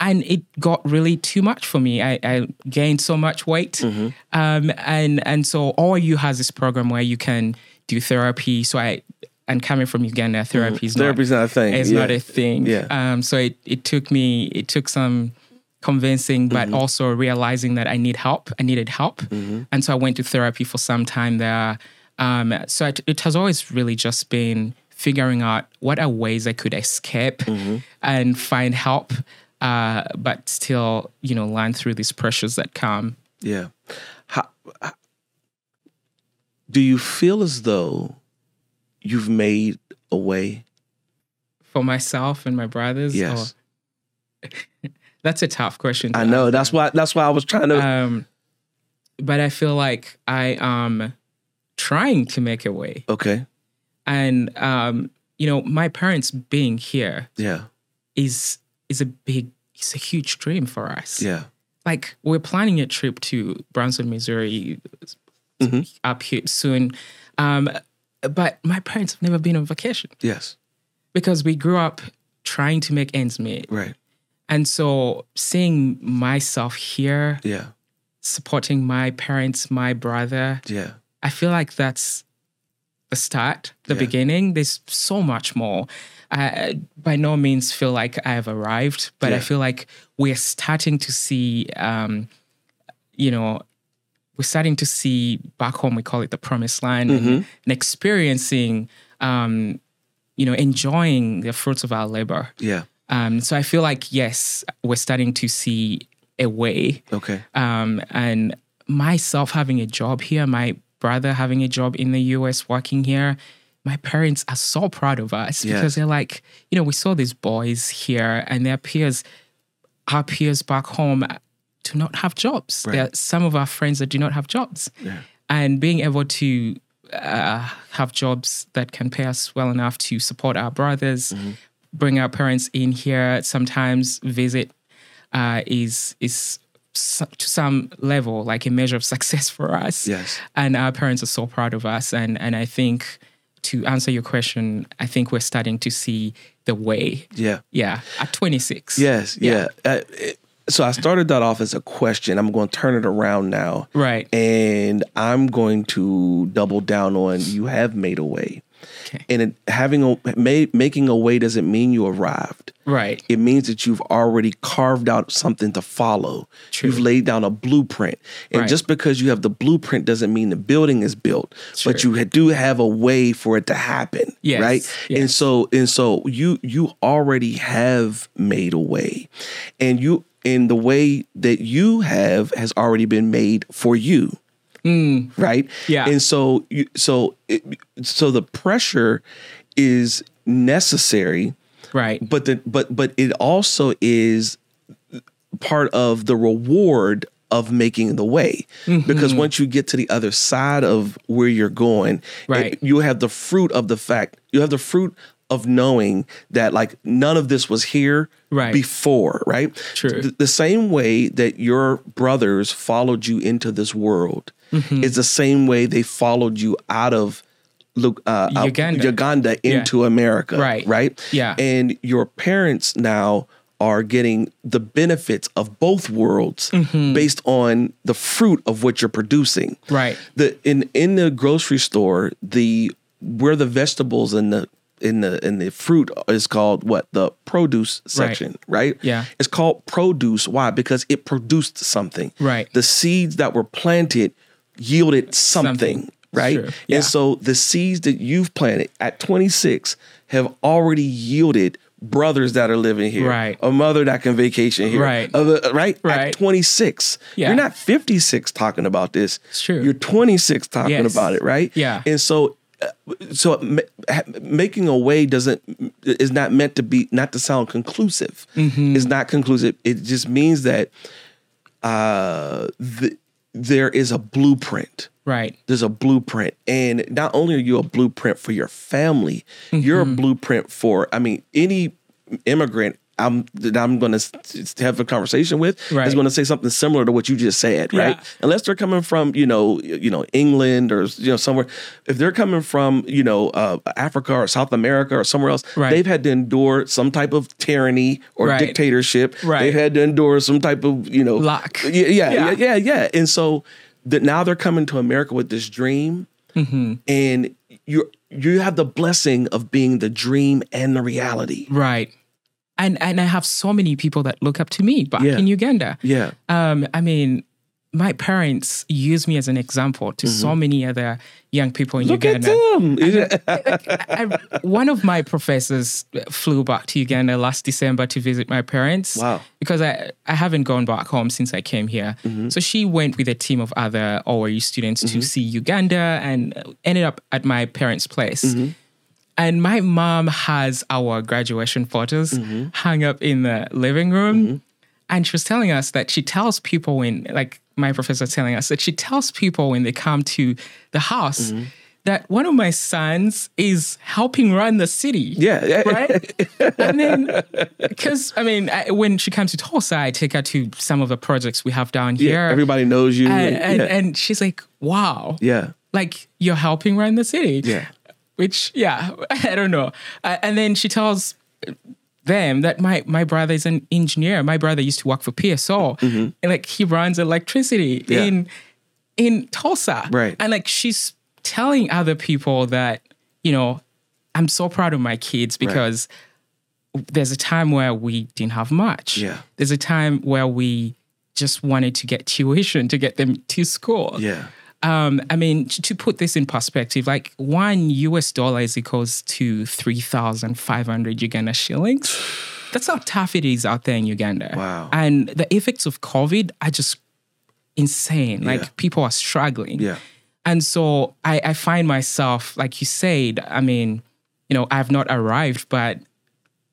And it got really too much for me. I, I gained so much weight. Mm-hmm. Um, and and so O R U has this program where you can do therapy. So I, and coming from Uganda, therapy is mm-hmm. not, Therapy's not a thing. It's yeah. not a thing. Yeah. Um, so it, it took me, it took some convincing, but mm-hmm. also realizing that I need help. I needed help. Mm-hmm. And so I went to therapy for some time there. Um, so it, it has always really just been figuring out what are ways I could escape mm-hmm. and find help. Uh, but still, you know, learn through these pressures that come. Yeah. How, how, do you feel as though you've made a way? For myself and my brothers? Yes. Or, that's a tough question. To I know. Answer. That's why That's why I was trying to... Um, but I feel like I am trying to make a way. Okay. And, um, you know, my parents being here yeah. is... is a big, it's a huge dream for us. Yeah. Like we're planning a trip to Branson, Missouri mm-hmm. up here soon. Um, but my parents have never been on vacation. Yes. Because we grew up trying to make ends meet. Right. And so seeing myself here. Yeah. Supporting my parents, my brother. Yeah. I feel like that's the start, the yeah. beginning. There's so much more. I by no means feel like I have arrived, but yeah. I feel like we're starting to see, um, you know, we're starting to see back home, we call it the promised land, mm-hmm. and, and experiencing um, you know, enjoying the fruits of our labor. Yeah. Um, so I feel like, yes, we're starting to see a way. Okay. Um, and myself having a job here, my brother having a job in the U S working here, my parents are so proud of us yeah. because they're like, you know, we saw these boys here and their peers, our peers back home do not have jobs. Right. There are some of our friends that do not have jobs. Yeah. And being able to uh, have jobs that can pay us well enough to support our brothers, mm-hmm. bring our parents in here, sometimes visit uh, is is su- to some level like a measure of success for us. Yes. And our parents are so proud of us. And and I think... to answer your question, I think we're starting to see the way. Yeah. Yeah. At twenty-six. Yes. Yeah. yeah. Uh, it, so I started that off as a question. I'm going to turn it around now. Right. And I'm going to double down on you have made a way. Okay. And it, having a, made, making a way doesn't mean you arrived. Right. It means that you've already carved out something to follow. True. You've laid down a blueprint. And right. just because you have the blueprint doesn't mean the building is built. True. But you do have a way for it to happen. Yes. Right? Yes. And so and so you you already have made a way. And you and the way that you have has already been made for you. Mm. Right? Yeah. And so you, so it, so the pressure is necessary. Right. But the but but it also is part of the reward of making the way, mm-hmm. because once you get to the other side of where you're going, right. it, you have the fruit of the fact. You have the fruit of knowing that like none of this was here right. before, right? True. The, the same way that your brothers followed you into this world mm-hmm. is the same way they followed you out of uh, Uganda. Uganda into yeah. America, right? Right. Yeah. And your parents now are getting the benefits of both worlds mm-hmm. based on the fruit of what you're producing, right? The in in the grocery store, the where the vegetables and the in the in the fruit is called what? The produce section, right? right? Yeah. It's called produce. Why? Because it produced something. Right. The seeds that were planted yielded something, something. Right? Sure. Yeah. And so the seeds that you've planted at twenty-six have already yielded brothers that are living here. Right. A mother that can vacation here. Right. Other, right? Right. At twenty-six. Yeah. You're not fifty-six talking about this. It's true. You're twenty-six talking yes. about it, right? Yeah. And so So making a way doesn't is not meant to be not to sound conclusive. Mm-hmm. It's not conclusive. It just means that uh, the, there is a blueprint. Right. There's a blueprint, and not only are you a blueprint for your family, mm-hmm. you're a blueprint for. I mean, any immigrant I'm, that I'm going to have a conversation with right. is going to say something similar to what you just said, right? Yeah. Unless they're coming from, you know, you know, England or, you know, somewhere. If they're coming from, you know, uh, Africa or South America or somewhere else, right. they've had to endure some type of tyranny or right. dictatorship. Right. They've had to endure some type of, you know. Lock. Yeah, yeah, yeah. yeah, yeah. And so that now they're coming to America with this dream mm-hmm. and you you have the blessing of being the dream and the reality. Right. And and I have so many people that look up to me back yeah. in Uganda. Yeah. Um, I mean, my parents use me as an example to mm-hmm. so many other young people in look Uganda. Look at them. I, I, I, one of my professors flew back to Uganda last December to visit my parents. Wow. Because I, I haven't gone back home since I came here. Mm-hmm. So she went with a team of other O R U students mm-hmm. to see Uganda and ended up at my parents' place. Mm-hmm. And my mom has our graduation photos mm-hmm. hung up in the living room. Mm-hmm. And she was telling us that she tells people when, like my professor telling us, that she tells people when they come to the house mm-hmm. that one of my sons is helping run the city. Yeah. Right? And then, because, I mean, I, when she comes to Tulsa, I take her to some of the projects we have down here. Yeah, everybody knows you. And, and, yeah. and she's like, wow. Yeah. Like, you're helping run the city. Yeah. Which, yeah, I don't know. Uh, and then she tells them that my, my brother is an engineer. My brother used to work for P S O. Mm-hmm. And, like, he runs electricity yeah. in in Tulsa. Right. And, like, she's telling other people that, you know, I'm so proud of my kids because right. there's a time where we didn't have much. Yeah. There's a time where we just wanted to get tuition to get them to school. Yeah. Um, I mean, to put this in perspective, like one U S dollar is equals to three thousand five hundred Uganda shillings. That's how tough it is out there in Uganda. Wow. And the effects of COVID are just insane. Like yeah. people are struggling. Yeah. And so I, I find myself, like you said, I mean, you know, I've not arrived, but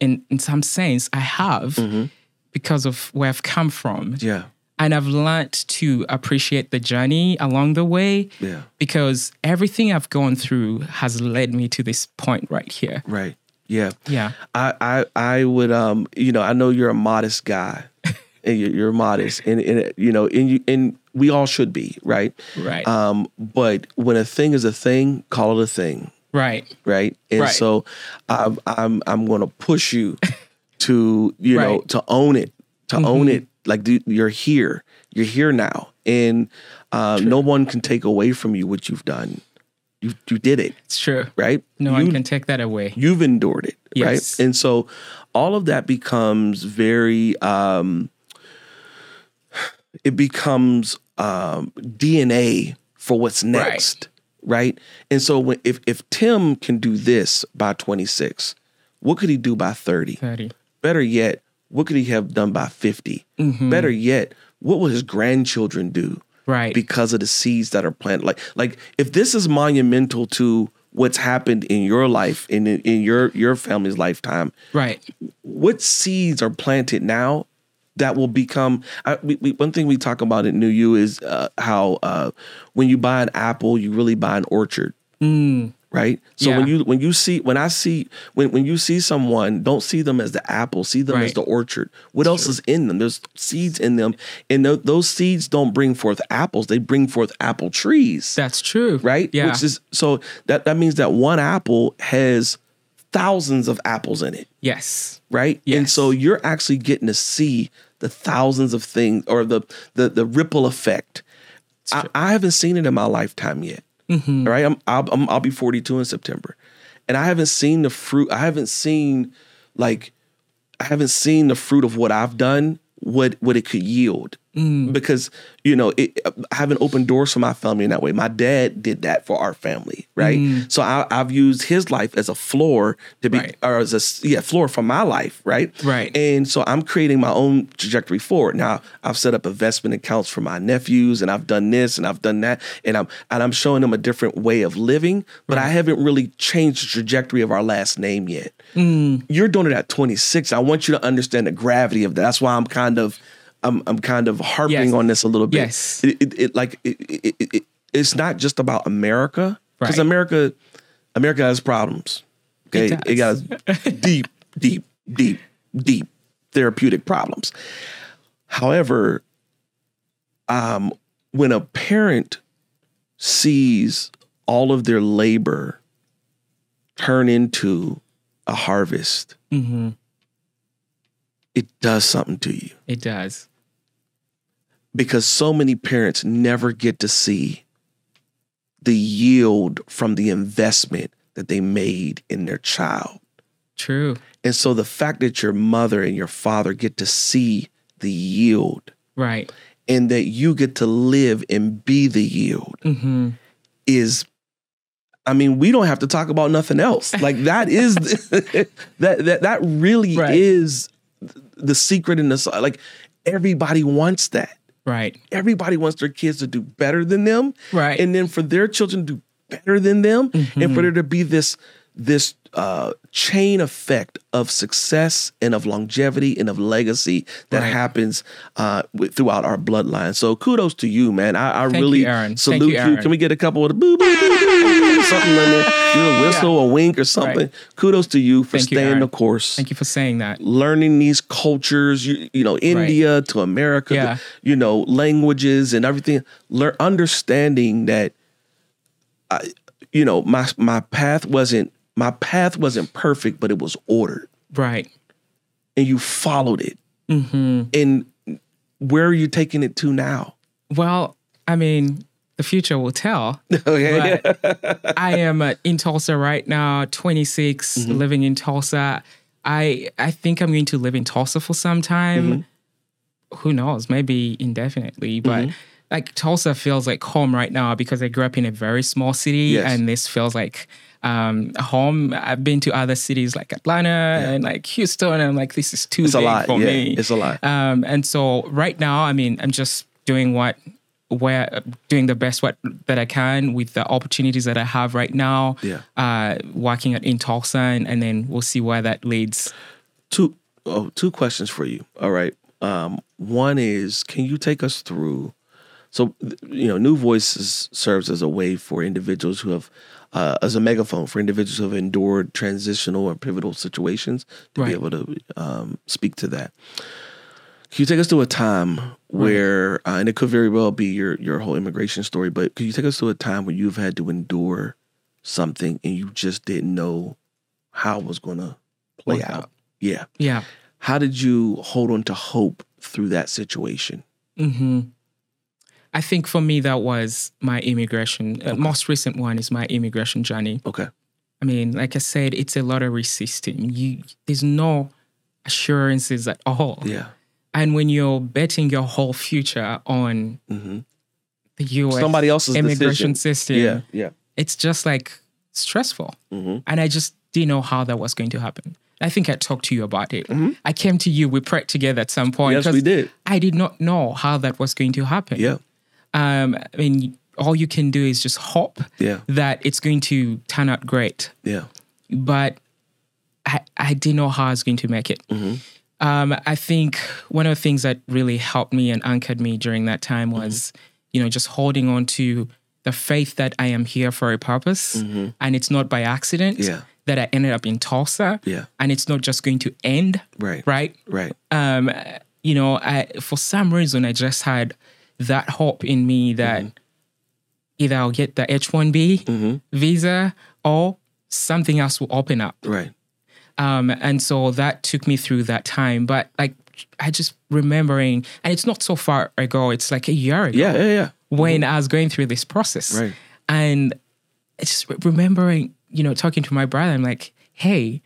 in, in some sense I have mm-hmm. because of where I've come from. Yeah. And I've learned to appreciate the journey along the way yeah. because everything I've gone through has led me to this point right here. Right. Yeah. Yeah. I, I, I would, um, you know, I know you're a modest guy and you're, you're modest and, and, you know, and, you, and we all should be, right? Right. Um, but when a thing is a thing, call it a thing. Right. Right. And right. so I'm, I'm, I'm going to push you to, you right. know, to own it, to mm-hmm. own it. Like, dude, you're here. You're here now. And uh, no one can take away from you what you've done. You you did it. It's true. Right? No you, one can take that away. You've endured it. Yes. Right? And so all of that becomes very, um, it becomes um, D N A for what's next. Right. right? And so when, if, if Tim can do this by twenty-six, what could he do by thirty? thirty. Better yet, what could he have done by fifty? Mm-hmm. Better yet, what will his grandchildren do? Right. Because of the seeds that are planted. Like, like if this is monumental to what's happened in your life, in in your, your family's lifetime. Right. What seeds are planted now that will become, I, we, we, one thing we talk about at New U is uh, how uh, when you buy an apple, you really buy an orchard. Mm. Right. So yeah. when you when you see when I see when, when you see someone, don't see them as the apple, see them right. as the orchard. What That's else true. Is in them? There's seeds in them. And th- those seeds don't bring forth apples. They bring forth apple trees. That's true. Right. Yeah. Which is so that, that means that one apple has thousands of apples in it. Yes. Right. Yes. And so you're actually getting to see the thousands of things or the the, the ripple effect. I, I haven't seen it in my lifetime yet. Mm-hmm. All right, I'm, I'll, I'm, I'll be forty-two in September, and I haven't seen the fruit. I haven't seen like I haven't seen the fruit of what I've done, what what it could yield, mm. because you know it, I haven't opened doors for my family in that way. My dad did that for our family, right? Mm. So I, I've used his life as a floor to be, right. or as a yeah floor for my life, right? Right. And so I'm creating my own trajectory forward. Now I've set up investment accounts for my nephews, and I've done this, and I've done that, and I'm and I'm showing them a different way of living. But right. I haven't really changed the trajectory of our last name yet. Mm. You're doing it at twenty-six. I want you to understand the gravity of that. That's why I'm kind of. I'm I'm kind of harping yes. on this a little bit. Yes, it, it, it like it, it, it, it, it's not just about America because right. America, America has problems. Okay, it, it has deep, deep, deep, deep therapeutic problems. However, um, when a parent sees all of their labor turn into a harvest. Mm-hmm. It does something to you. It does. Because so many parents never get to see the yield from the investment that they made in their child. True. And so the fact that your mother and your father get to see the yield. Right. And that you get to live and be the yield mm-hmm. is, I mean, we don't have to talk about nothing else. Like that is, that, that, that really right. is... the secret in this, like everybody wants that. Right. Everybody wants their kids to do better than them. Right. And then for their children to do better than them mm-hmm. and for there to be this, this uh, chain effect of success and of longevity and of legacy that right. happens uh, with, throughout our bloodline. So kudos to you, man. I, I Thank really you, Aaron. salute Thank you, Aaron. you. Can we get a couple of the boo, boo, boo, boo, boo, something in there? A little whistle, yeah. a wink or something. Right. Kudos to you for Thank staying you, the course. Thank you for saying that. Learning these cultures, you, you know, India right. to America, yeah. to, you know, languages and everything. Learn, understanding that, I, you know, my my path wasn't my path wasn't perfect, but it was ordered. Right. And you followed it. Mm-hmm. And where are you taking it to now? Well, I mean... the future will tell. Okay. But I am in Tulsa right now, twenty-six, mm-hmm. living in Tulsa. I I think I'm going to live in Tulsa for some time. Mm-hmm. Who knows? Maybe indefinitely. But mm-hmm. like Tulsa feels like home right now because I grew up in a very small city, yes. and this feels like um, home. I've been to other cities like Atlanta yeah. and like Houston, and I'm like, this is too it's big a lot. for yeah, me. It's a lot. Um, and so right now, I mean, I'm just doing what where doing the best what that I can with the opportunities that I have right now. Yeah. Uh, working at InTulsa, and, and then we'll see where that leads. Two oh, two questions for you. All right. Um, one is, can you take us through? So, you know, New Voices serves as a way for individuals who have, uh, as a megaphone for individuals who have endured transitional or pivotal situations to right. be able to um, speak to that. Can you take us through a time where, right. uh, and it could very well be your your whole immigration story, but could you take us through a time when you've had to endure something and you just didn't know how it was going to play out? out? Yeah. Yeah. How did you hold on to hope through that situation? Mm-hmm. I think for me, that was my immigration. Okay. Uh, most recent one is my immigration journey. Okay. I mean, like I said, it's a lottery system. You, there's no assurances at all. Yeah. And when you're betting your whole future on mm-hmm. the U S Somebody else's immigration decision. system, yeah, yeah. it's just like stressful. Mm-hmm. And I just didn't know how that was going to happen. I think I talked to you about it. Mm-hmm. I came to you, we prayed together at some point. Yes, we did. I did not know how that was going to happen. Yeah. Um, I mean, all you can do is just hope yeah. that it's going to turn out great. Yeah. But I, I didn't know how I was going to make it. Mm-hmm. Um, I think one of the things that really helped me and anchored me during that time was, mm-hmm. you know, just holding on to the faith that I am here for a purpose mm-hmm. and it's not by accident. Yeah. that I ended up in Tulsa, yeah. and it's not just going to end, right? Right, right. Um, you know, I, for some reason, I just had that hope in me that mm-hmm. either I'll get the H one B mm-hmm. visa or something else will open up, right? Um, and so that took me through that time. But like, I just remembering, and it's not so far ago; it's like a year ago, yeah, yeah, yeah. when mm-hmm. I was going through this process, right? And it's just remembering. You know, talking to my brother, I'm like, hey,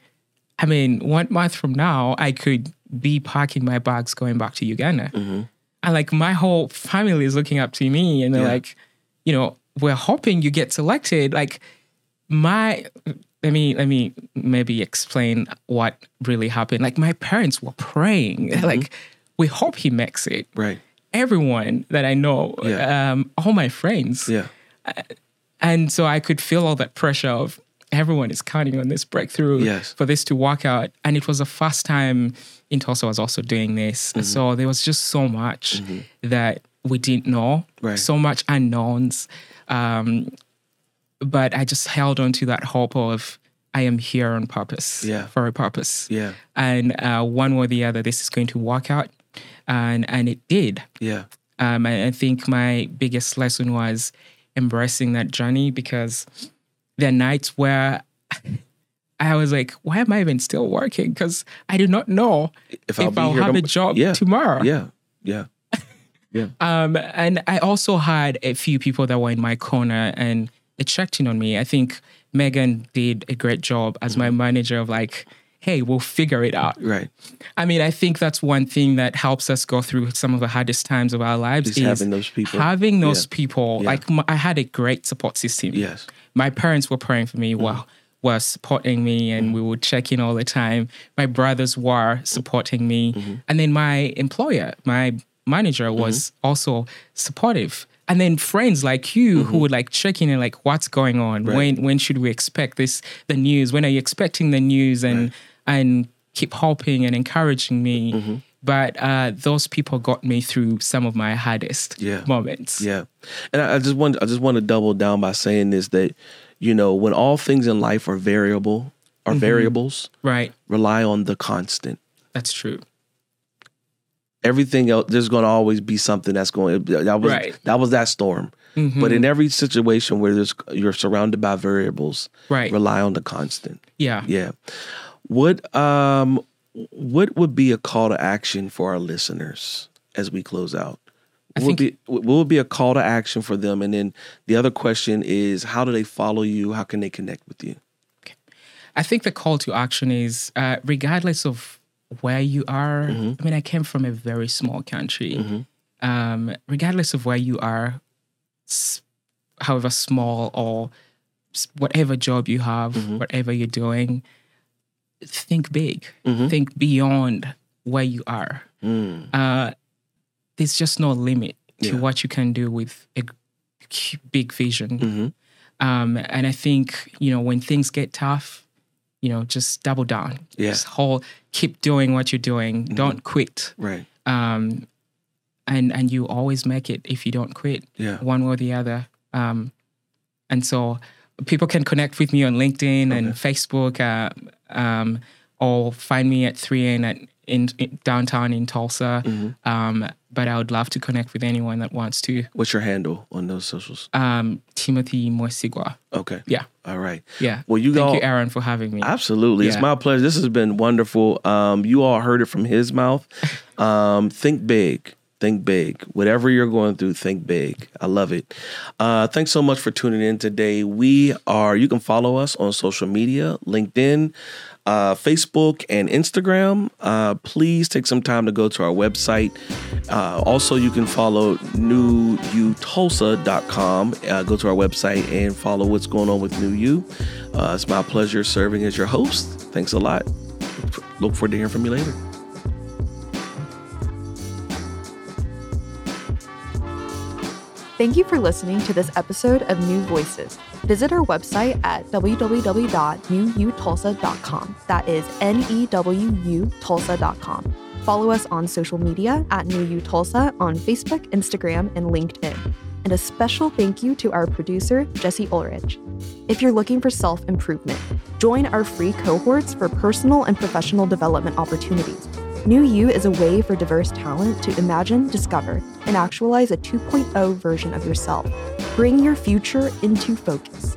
I mean, one month from now, I could be packing my bags going back to Uganda. Mm-hmm. And like my whole family is looking up to me and they're yeah. like, you know, we're hoping you get selected. Like my, let me, let me maybe explain what really happened. Like my parents were praying, mm-hmm. like we hope he makes it. Right. Everyone that I know, yeah. um, all my friends. Yeah. Uh, and so I could feel all that pressure of, everyone is counting on this breakthrough yes. for this to work out. And it was the first time InTulsa was also doing this. Mm-hmm. And so there was just so much mm-hmm. that we didn't know, right. so much unknowns. Um, but I just held on to that hope of, I am here on purpose, yeah. for a purpose. Yeah. And uh, one way or the other, this is going to work out. And and it did. Yeah. Um, I, I think my biggest lesson was embracing that journey because... There are nights where I was like, why am I even still working? Because I do not know if I'll, if I'll have a job yeah, tomorrow. Yeah, yeah, yeah. um, and I also had a few people that were in my corner and they checked in on me. I think Megan did a great job as my manager of like, hey, we'll figure it out. Right. I mean, I think that's one thing that helps us go through some of the hardest times of our lives. Just is having those people. Having those yeah. people. Yeah. Like my, I had a great support system. Yes. My parents were praying for me, mm-hmm. were, were supporting me, and mm-hmm. we would check in all the time. My brothers were supporting me. Mm-hmm. And then my employer, my manager was mm-hmm. also supportive. And then friends like you mm-hmm. who would like check in and like, what's going on? Right. When when should we expect this, the news? When are you expecting the news? And right. and keep hoping and encouraging me. Mm-hmm. But uh, those people got me through some of my hardest yeah. moments. Yeah. And I, I just want I just want to double down by saying this, that, you know, when all things in life are variable, are mm-hmm. variables, right. rely on the constant. That's true. Everything else, there's going to always be something that's going, that was, right. that, was that storm. Mm-hmm. But in every situation where there's you're surrounded by variables, right. rely on the constant. Yeah. Yeah. What um what would be a call to action for our listeners as we close out? What would be what would be a call to action for them? And then the other question is, how do they follow you? How can they connect with you? Okay. I think the call to action is uh, regardless of where you are. Mm-hmm. I mean, I came from a very small country. Mm-hmm. um, regardless of where you are, however small or whatever job you have, mm-hmm. whatever you're doing, think big. Mm-hmm. Think beyond where you are. Mm. Uh, there's just no limit to yeah. what you can do with a big vision. Mm-hmm. Um, and I think, you know, when things get tough, you know, just double down. Yeah. Just hold, keep doing what you're doing. Mm-hmm. Don't quit. Right. Um, and and you always make it if you don't quit. Yeah. One way or the other. Um, and so people can connect with me on LinkedIn okay. and Facebook, uh, um, or find me at three N at in, in downtown in Tulsa. Mm-hmm. Um, but I would love to connect with anyone that wants to. What's your handle on those socials? Um, Timothy Mwesigwa. Okay. Yeah. All right. Yeah. Well, you Thank all, you, Aaron, for having me. Absolutely. Yeah. It's my pleasure. This has been wonderful. Um, you all heard it from his mouth. um, think big. Think big. Whatever you're going through, think big. I love it. Uh, thanks so much for tuning in today. We are, you can follow us on social media, LinkedIn, uh, Facebook, and Instagram. Uh, please take some time to go to our website. Uh, also, you can follow new u tulsa dot com. Uh, go to our website and follow what's going on with New U. Uh, it's my pleasure serving as your host. Thanks a lot. Look forward to hearing from you later. Thank you for listening to this episode of New Voices. Visit our website at w w w dot new u tulsa dot com. That is N E W U Tulsa dot com. Follow us on social media at New U Tulsa on Facebook, Instagram, and LinkedIn. And a special thank you to our producer, Jesse Ulrich. If you're looking for self-improvement, join our free cohorts for personal and professional development opportunities. New U is a way for diverse talent to imagine, discover, and actualize a two point oh version of yourself. Bring your future into focus.